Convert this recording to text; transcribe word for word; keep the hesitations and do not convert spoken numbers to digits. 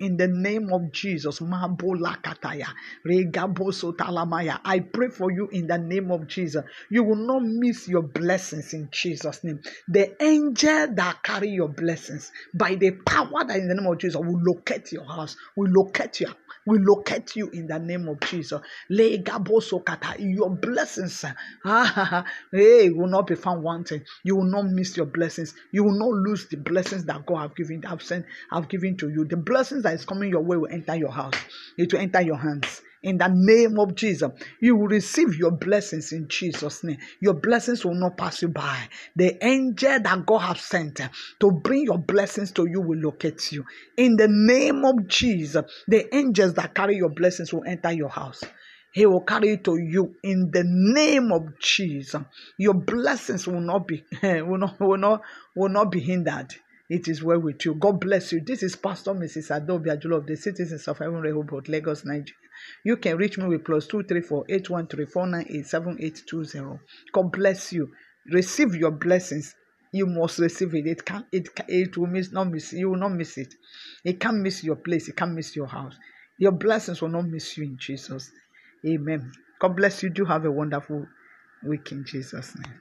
In the name of Jesus, I pray for you in the name of Jesus. You will not miss your blessings in Jesus' name. The angel that carry your blessings, by the power that in the name of Jesus, will locate your house, will locate you, will locate you in the name of Jesus. Your blessings hey, will not be found wanting. You will not miss your blessings. You will not lose the blessings that God have given, have sent, have given to you. The blessings that is coming your way will enter your house. It will enter your hands. In the name of Jesus, you will receive your blessings in Jesus' name. Your blessings will not pass you by. The angel that God has sent to bring your blessings to you will locate you. In the name of Jesus, the angels that carry your blessings will enter your house. He will carry it to you in the name of Jesus. Your blessings will not be will not, will not, will not be hindered. It is well with you. God bless you. This is Pastor Missus Adobe Ajula of the Citizens of Evan Rehoboat, Lagos, Nigeria. You can reach me with plus two three four eight one three four nine eight seven eight two zero. God bless you. Receive your blessings. You must receive it. It can it can, it will miss not miss. You will not miss it. It can't miss your place. It can't miss your house. Your blessings will not miss you in Jesus. Amen. God bless you. Do have a wonderful week in Jesus' name.